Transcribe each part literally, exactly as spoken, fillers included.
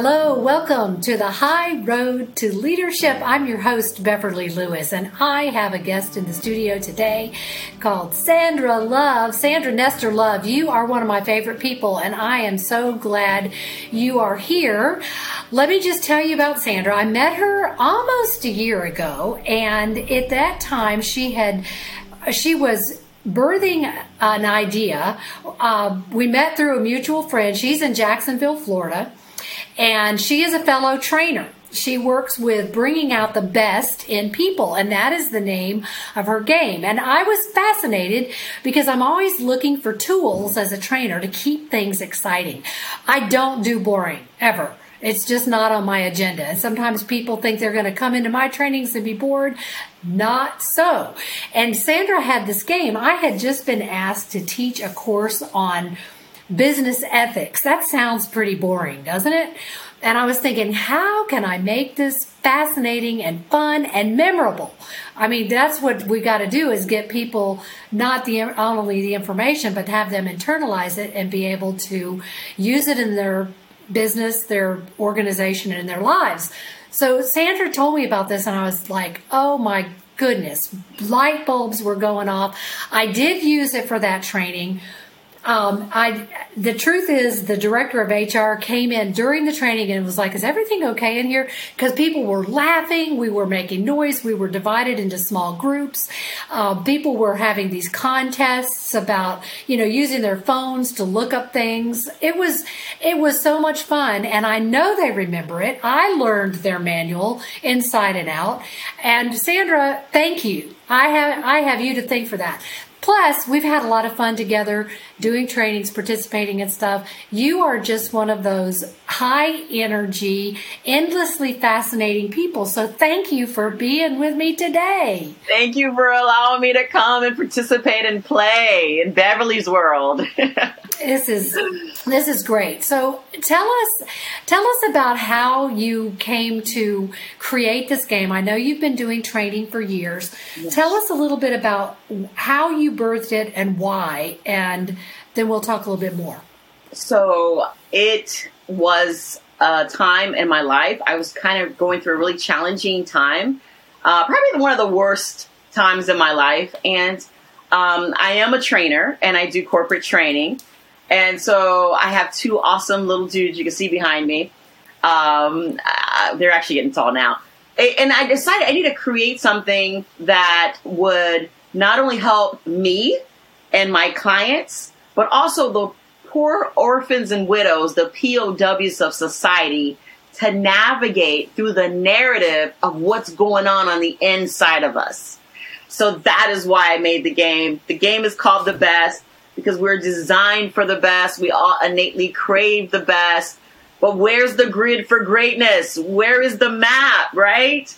Hello, welcome to the High Road to Leadership. I'm your host, Beverly Lewis, and I have a guest in the studio today called Sandra Love, Sandra Nestor Love. You are one of my favorite people, and I am so glad you are here. Let me just tell you about Sandra. I met her almost a year ago, and at that time she had, she was birthing an idea. Uh, we met through a mutual friend. She's in Jacksonville, Florida. And she is a fellow trainer. She works with bringing out the best in people, and that is the name of her game. And I was fascinated because I'm always looking for tools as a trainer to keep things exciting. I don't do boring, ever. It's just not on my agenda. And sometimes people think they're going to come into my trainings and be bored. Not so. And Sandra had this game. I had just been asked to teach a course on business ethics. That sounds pretty boring, doesn't it? And I was thinking, how can I make this fascinating and fun and memorable? I mean, that's what we got to do, is get people not the not only the information, but have them internalize it and be able to use it in their business, their organization, and in their lives. So Sandra told me about this, and I was like, oh my goodness, light bulbs were going off. I did use it for that training. Um, I, the truth is, the director of H R came in during the training and was like, is everything okay in here? Because people were laughing, we were making noise, we were divided into small groups. Uh, people were having these contests about, you know, using their phones to look up things. It was, it was so much fun, and I know they remember it. I learned their manual inside and out. And Sandra, thank you. I have, I have you to thank for that. Plus, we've had a lot of fun together doing trainings, participating and stuff. You are just one of those high energy, endlessly fascinating people. So thank you for being with me today. Thank you for allowing me to come and participate and play in Beverly's world. This is this is great. So tell us tell us about how you came to create this game. I know you've been doing training for years. Yes. Tell us a little bit about how you birthed it and why, and then we'll talk a little bit more. So it was a time in my life. I was kind of going through a really challenging time, uh, probably one of the worst times in my life. And um, I am a trainer, and I do corporate training. And so I have two awesome little dudes you can see behind me. Um, uh, they're actually getting tall now. And I decided I need to create something that would not only help me and my clients, but also the poor orphans and widows, the P O Ws of society, to navigate through the narrative of what's going on on the inside of us. So that is why I made the game. The game is called The Best, because we're designed for the best. We all innately crave the best. But where's the grid for greatness? Where is the map, right?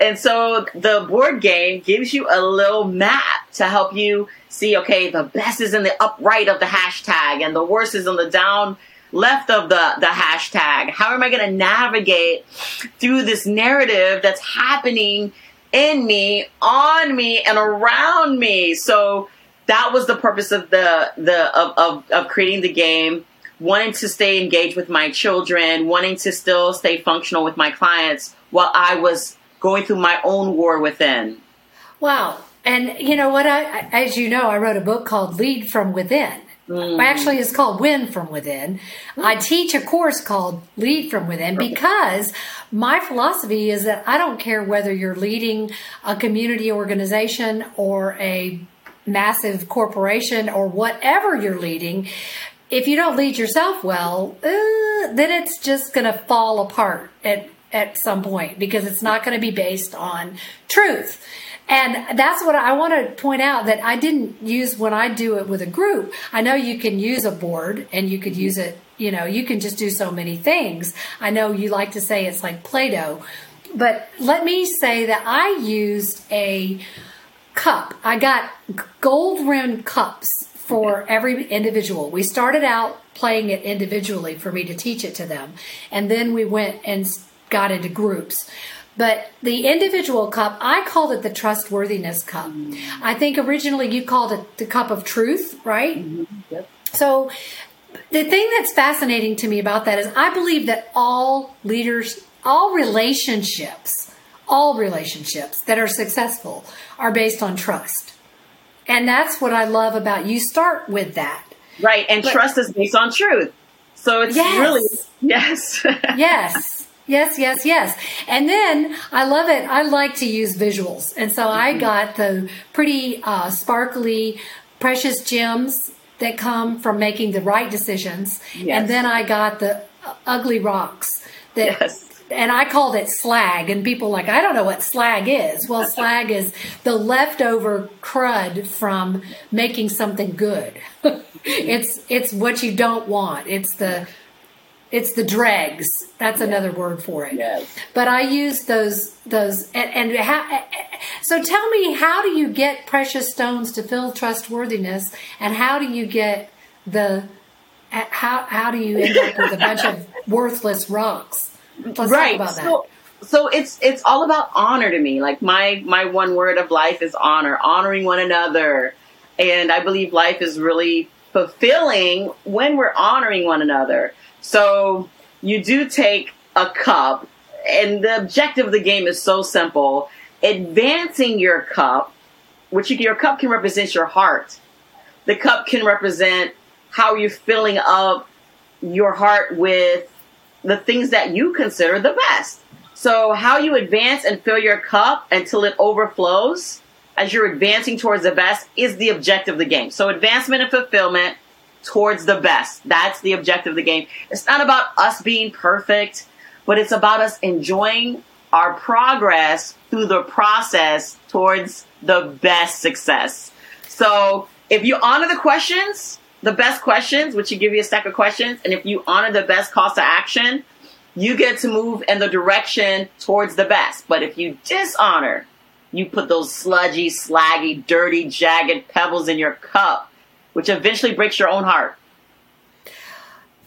And so the board game gives you a little map to help you see, okay, the best is in the upright of the hashtag and the worst is on the down left of the, the hashtag. How am I going to navigate through this narrative that's happening in me, on me, and around me? So that was the purpose of the the of, of, of creating the game, wanting to stay engaged with my children, wanting to still stay functional with my clients while I was going through my own war within. Wow. And you know what? I, as you know, I wrote a book called Lead from Within. Mm. Actually, it's called Win from Within. Mm. I teach a course called Lead from Within because my philosophy is that I don't care whether you're leading a community organization or a massive corporation or whatever you're leading. If you don't lead yourself well, uh, then it's just going to fall apart at, at some point, because it's not going to be based on truth. And that's what I want to point out, that I didn't use when I do it with a group. I know you can use a board and you could use it, you know, you can just do so many things. I know you like to say it's like Play-Doh, but let me say that I used a cup. I got gold rimmed cups for every individual. We started out playing it individually for me to teach it to them, and then we went and got into groups. But the individual cup, I called it the trustworthiness cup. I think originally you called it the cup of truth, right? Mm-hmm. Yep. So The thing that's fascinating to me about that is I believe that all leaders, all relationships, all relationships that are successful are based on trust. And that's what I love about you. Start with that. Right. And but, trust is based on truth. So it's yes. really, yes. yes. Yes, yes, yes. And then I love it. I like to use visuals. And so I got the pretty uh, sparkly, precious gems that come from making the right decisions. Yes. And then I got the ugly rocks. That, yes. And I called it slag. And people like, I don't know what slag is. Well, slag is the leftover crud from making something good. It's it's what you don't want. It's the it's the dregs. That's yes. another word for it. Yes. But I use those those and, and how, so tell me, how do you get precious stones to fill trustworthiness, and how do you get the how how do you end up with a bunch of worthless rocks? Let's right. talk about that. So, so it's it's all about honor to me. Like my my one word of life is honor, honoring one another. And I believe life is really fulfilling when we're honoring one another. So you do take a cup, and the objective of the game is so simple. Advancing your cup, which you, your cup can represent your heart. The cup can represent how you're filling up your heart with the things that you consider the best. So how you advance and fill your cup until it overflows as you're advancing towards the best is the objective of the game. So advancement and fulfillment towards the best. That's the objective of the game. It's not about us being perfect, but it's about us enjoying our progress through the process towards the best success. So if you honor the questions, the best questions, which you give you a stack of questions, and if you honor the best cost of action, you get to move in the direction towards the best. But if you dishonor, you put those sludgy, slaggy, dirty, jagged pebbles in your cup, which eventually breaks your own heart.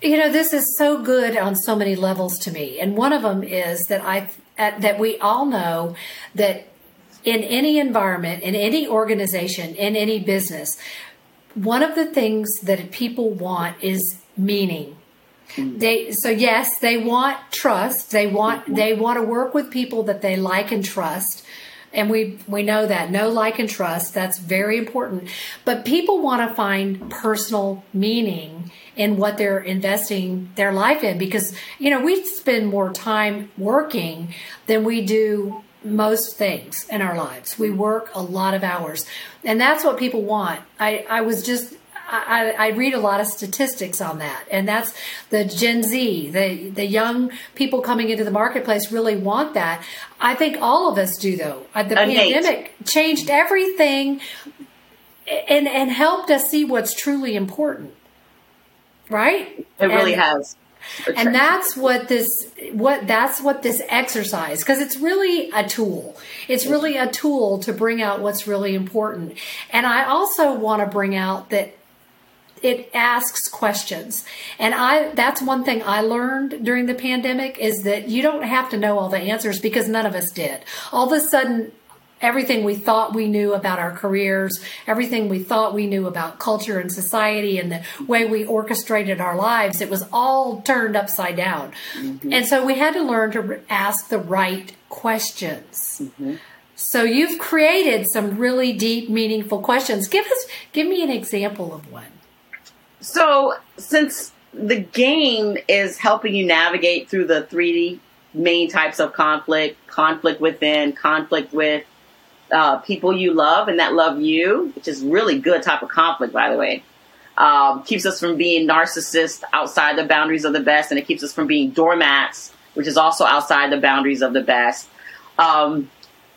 You know, this is so good on so many levels to me. And one of them is that I that we all know that in any environment, in any organization, in any business, one of the things that people want is meaning. They so yes, they want trust. They want they want to work with people that they like and trust. And we, we know that. Know, like, and trust. That's very important. But people want to find personal meaning in what they're investing their life in because, you know, we spend more time working than we do most things in our lives. We work a lot of hours. And that's what people want. I, I was just... I, I read a lot of statistics on that, and that's the Gen Z, the the young people coming into the marketplace really want that. I think all of us do, though. The Innate. Pandemic changed everything, and and helped us see what's truly important, right? It really and, has, and that's what this what that's what this exercise, because it's really a tool. It's really a tool to bring out what's really important, and I also want to bring out that. It asks questions. And I that's one thing I learned during the pandemic is that you don't have to know all the answers because none of us did. All of a sudden, everything we thought we knew about our careers, everything we thought we knew about culture and society and the way we orchestrated our lives, it was all turned upside down. Mm-hmm. And so we had to learn to ask the right questions. Mm-hmm. So you've created some really deep, meaningful questions. Give us, give me an example of one. So since the game is helping you navigate through the three main types of conflict, conflict within, conflict with uh, people you love and that love you, which is really good type of conflict, by the way, um, keeps us from being narcissists outside the boundaries of the best. And it keeps us from being doormats, which is also outside the boundaries of the best. Um,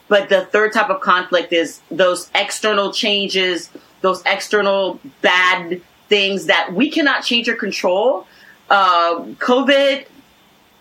but the third type of conflict is those external changes, those external bad things that we cannot change or control. Uh, COVID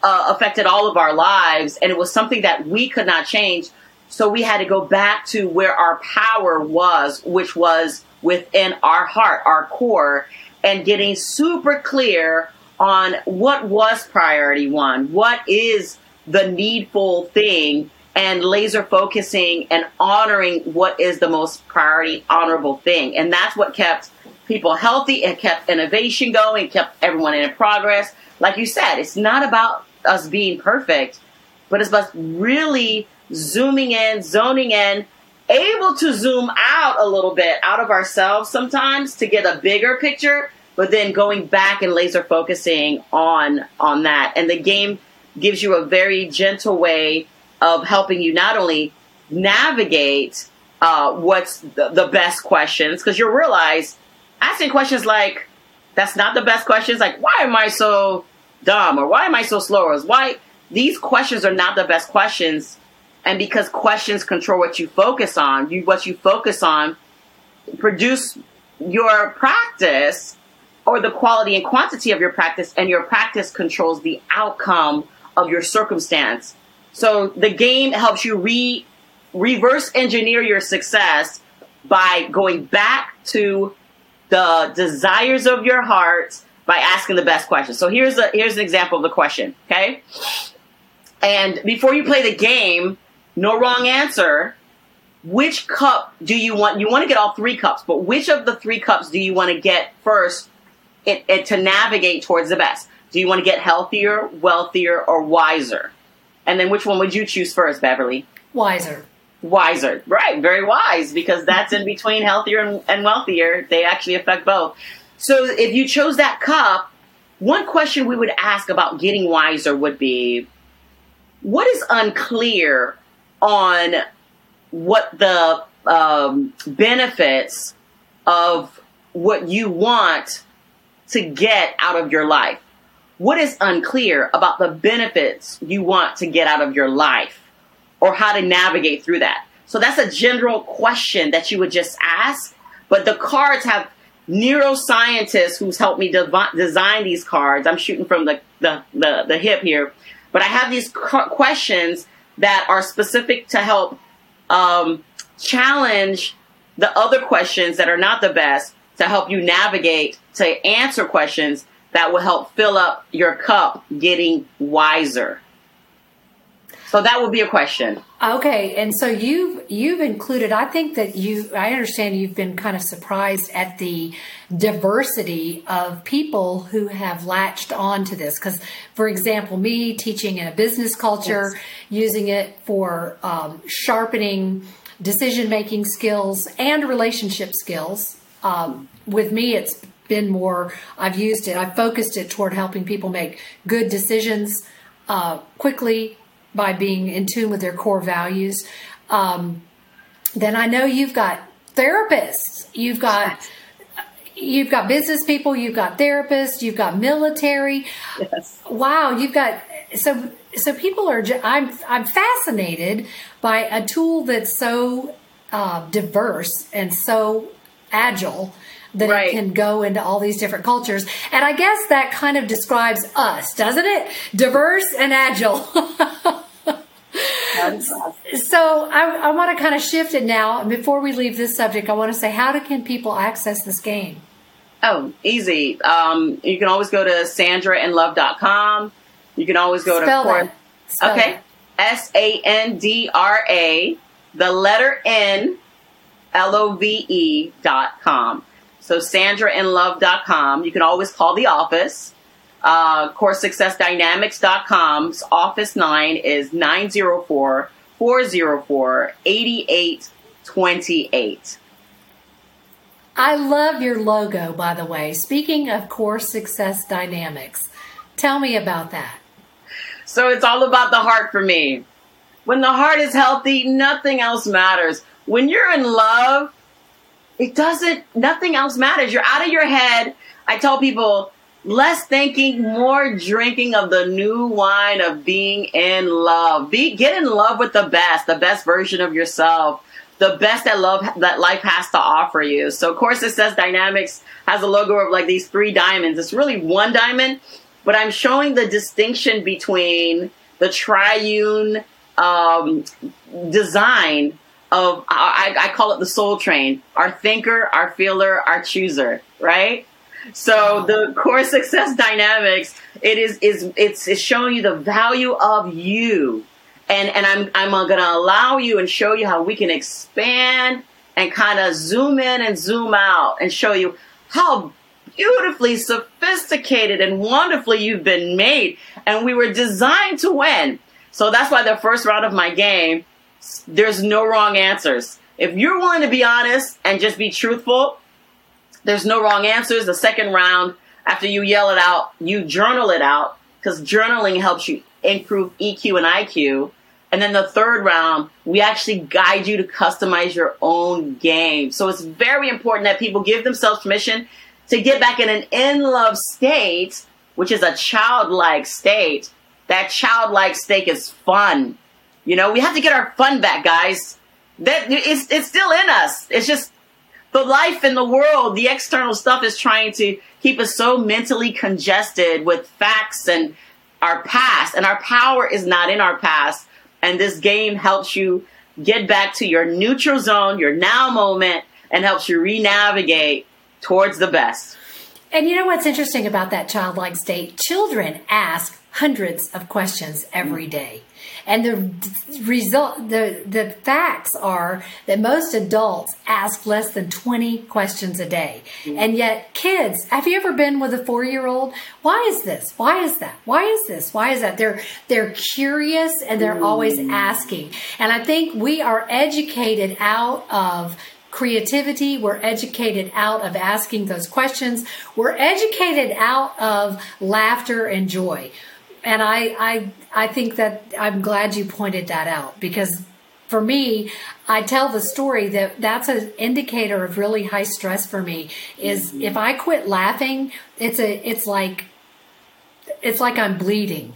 uh, affected all of our lives, and it was something that we could not change. So we had to go back to where our power was, which was within our heart, our core, and getting super clear on what was priority one, what is the needful thing, and laser focusing and honoring what is the most priority honorable thing. And that's what kept people healthy and kept innovation going, kept everyone in progress. Like you said, it's not about us being perfect, but it's about really zooming in, zoning in, able to zoom out a little bit out of ourselves sometimes to get a bigger picture, but then going back and laser focusing on, on that. And the game gives you a very gentle way of helping you not only navigate uh, what's the, the best questions, because you'll realize asking questions like, that's not the best questions, like, why am I so dumb, or why am I so slow, or why, these questions are not the best questions. And because questions control what you focus on, you what you focus on, produce your practice or the quality and quantity of your practice, and your practice controls the outcome of your circumstance. So the game helps you re, reverse engineer your success by going back to the desires of your heart by asking the best questions. So here's a here's an example of the question, okay? And before you play the game, no wrong answer, which cup do you want? You want to get all three cups, but which of the three cups do you want to get first it, it, to navigate towards the best? Do you want to get healthier, wealthier, or wiser? And then which one would you choose first, Beverly? Wiser. Wiser. Right. Very wise, because that's in between healthier and, and wealthier. They actually affect both. So if you chose that cup, one question we would ask about getting wiser would be, what is unclear on what the um, benefits of what you want to get out of your life? What is unclear about the benefits you want to get out of your life, or how to navigate through that? So that's a general question that you would just ask. But the cards have neuroscientists who's helped me dev- design these cards. I'm shooting from the, the, the, the hip here. But I have these questions that are specific to help um, challenge the other questions that are not the best, to help you navigate, to answer questions that will help fill up your cup, getting wiser. So that would be a question. Okay. And so you've, you've included, I think that you, I understand you've been kind of surprised at the diversity of people who have latched on to this. Because, for example, me teaching in a business culture, yes, using it for um, sharpening decision-making skills and relationship skills. Um, with me, it's been more, I've used it, I've focused it toward helping people make good decisions uh, quickly, by being in tune with their core values. Um, then I know you've got therapists, you've got, you've got business people, you've got therapists, you've got military. Yes. Wow. You've got, so, so people are, I'm, I'm fascinated by a tool that's so uh, diverse and so agile that right, it can go into all these different cultures. And I guess that kind of describes us, doesn't it? Diverse and agile. So I, I want to kind of shift it now. Before we leave this subject, I want to say, how do, can people access this game? Oh, easy. Um, you can always go to sandra in love dot com. You can always go Spell to... Core, Spell okay. That. S A N D R A, the letter N, L O V E dot com. So sandra in love dot com. You can always call the office. Uh, Core Success Dynamics dot com's office nine is nine zero four, four zero four, eight eight two eight. I love your logo, by the way. Speaking of Core Success Dynamics, tell me about that. So it's all about the heart for me. When the heart is healthy, nothing else matters. When you're in love, it doesn't, nothing else matters. You're out of your head. I tell people, less thinking, more drinking of the new wine of being in love. Be, get in love with the best, the best version of yourself, the best that love, that life has to offer you. So Core Success Dynamics has a logo of like these three diamonds. It's really one diamond, but I'm showing the distinction between the triune um, design of, I, I call it the soul train, our thinker, our feeler, our chooser, right? So the Core Success Dynamics, it is, is, it's, it's showing you the value of you. And, and I'm, I'm going to allow you and show you how we can expand and kind of zoom in and zoom out and show you how beautifully sophisticated and wonderfully you've been made. And we were designed to win. So that's why the first round of my game, there's no wrong answers. If you're willing to be honest and just be truthful, there's no wrong answers. The second round, after you yell it out, you journal it out, because journaling helps you improve E Q and I Q. And then the third round, we actually guide you to customize your own game. So it's very important that people give themselves permission to get back in an in-love state, which is a childlike state. That childlike state is fun. You know, we have to get our fun back, guys. That it's, it's still in us. It's just the life in the world, the external stuff is trying to keep us so mentally congested with facts and our past. And our power is not in our past. And this game helps you get back to your neutral zone, your now moment, and helps you re-navigate towards the best. And you know what's interesting about that childlike state? Children ask hundreds of questions every day. And the result, the, the facts are that most adults ask less than twenty questions a day. Mm-hmm. And yet kids, have you ever been with a four-year-old? Why is this? Why is that? Why is this? Why is that? They're, they're curious and they're mm-hmm. always asking. And I think we are educated out of creativity. We're educated out of asking those questions. We're educated out of laughter and joy. And I, I, I think that I'm glad you pointed that out, because for me, I tell the story that that's an indicator of really high stress for me is mm-hmm. if I quit laughing, it's a, it's like, it's like I'm bleeding.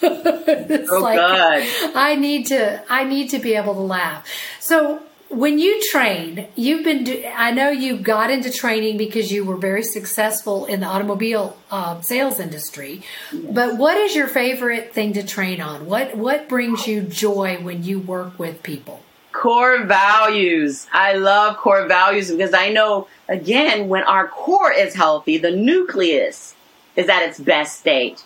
It's oh, like, God. I need to, I need to be able to laugh. So when you train, you've been, do, I know you got into training because you were very successful in the automobile uh, sales industry, yes. But what is your favorite thing to train on? What, what brings you joy when you work with people? Core values. I love core values because I know, again, when our core is healthy, the nucleus is at its best state.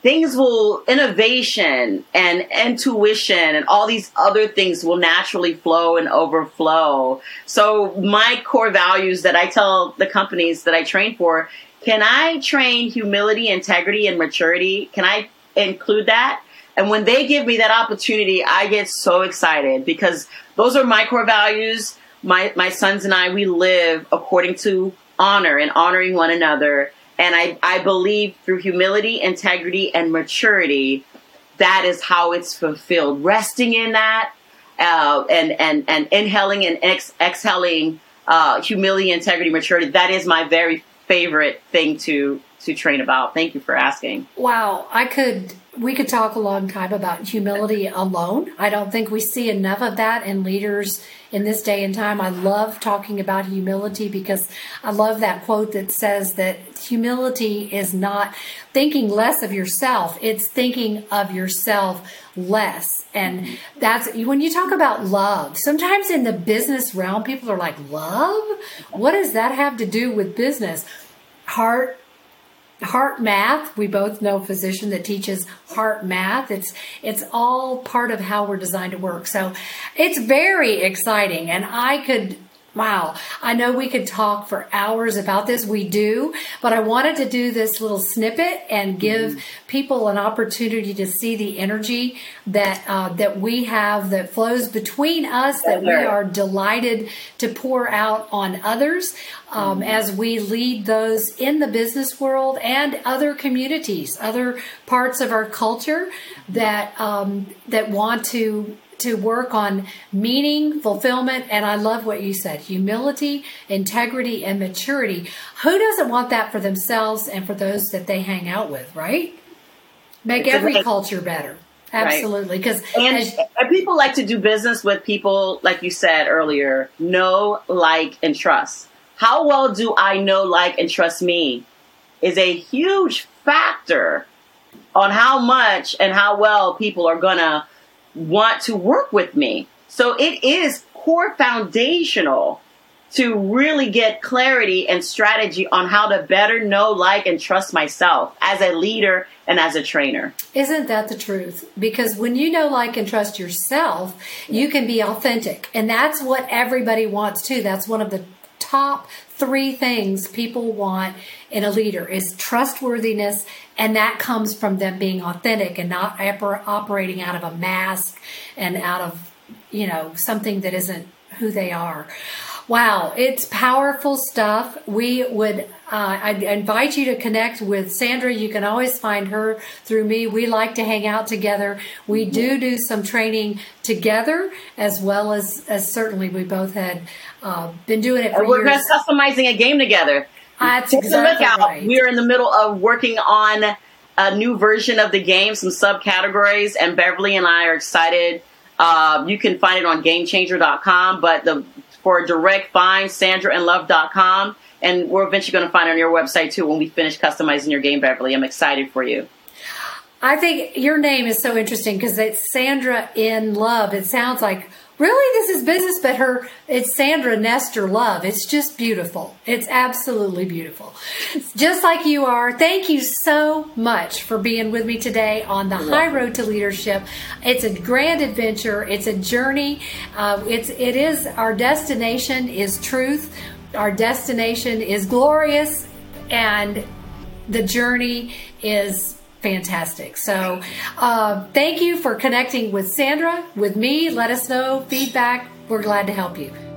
Things will, innovation and intuition and all these other things will naturally flow and overflow. So my core values that I tell the companies that I train for, can I train humility, integrity, and maturity? Can I include that? And when they give me that opportunity, I get so excited because those are my core values. My, my sons and I, we live according to honor and honoring one another. And I, I believe through humility, integrity, and maturity, that is how it's fulfilled. Resting in that uh, and, and, and inhaling and ex- exhaling uh, humility, integrity, maturity, that is my very favorite thing to, to train about. Thank you for asking. Wow. I could... We could talk a long time about humility alone. I don't think we see enough of that in leaders in this day and time. I love talking about humility because I love that quote that says that humility is not thinking less of yourself. It's thinking of yourself less. And that's when you talk about love. Sometimes in the business realm, people are like, love? What does that have to do with business? Heart. Heart math, we both know a physician that teaches heart math. It's it's all part of how we're designed to work. So it's very exciting. And I could, wow, I know we could talk for hours about this. We do. But I wanted to do this little snippet and give mm-hmm. people an opportunity to see the energy that uh, that we have, that flows between us, that we are delighted to pour out on others. Um, as we lead those in the business world and other communities, other parts of our culture that um, that want to to work on meaning, fulfillment, and I love what you said, humility, integrity, and maturity. Who doesn't want that for themselves and for those that they hang out with, right? Make it's every right. culture better. Absolutely. Right. And, as, and people like to do business with people, like you said earlier, know, like, and trust. How well do I know, like, and trust me is a huge factor on how much and how well people are going to want to work with me. So it is core foundational to really get clarity and strategy on how to better know, like, and trust myself as a leader and as a trainer. Isn't that the truth? Because when you know, like, and trust yourself, you can be authentic. And that's what everybody wants, too. That's one of the top three things people want in a leader is trustworthiness, and that comes from them being authentic and not operating out of a mask and out of, you know, something that isn't who they are. Wow, it's powerful stuff. We would, uh, I invite you to connect with Sandra. You can always find her through me. We like to hang out together. We do do some training together, as well as, as certainly we both had uh, been doing it for years. We're customizing a game together. That's exactly right. Take a look out. We're in the middle of working on a new version of the game, some subcategories, and Beverly and I are excited. Uh, you can find it on Game Changer dot com, but the for a direct find, sandra in love dot com, and we're eventually going to find it on your website too when we finish customizing your game, Beverly. I'm excited for you. I think your name is so interesting because it's Sandra in Love. It sounds like, really, this is business, but her, it's Sandra Nestor Love. It's just beautiful. It's absolutely beautiful. Just like you are. Thank you so much for being with me today on the High Road to Leadership. It's a grand adventure. It's a journey. Uh, it's, it is, our destination is truth. Our destination is glorious, and the journey is fantastic. So uh, thank you for connecting with Sandra, with me. Let us know feedback. We're glad to help you.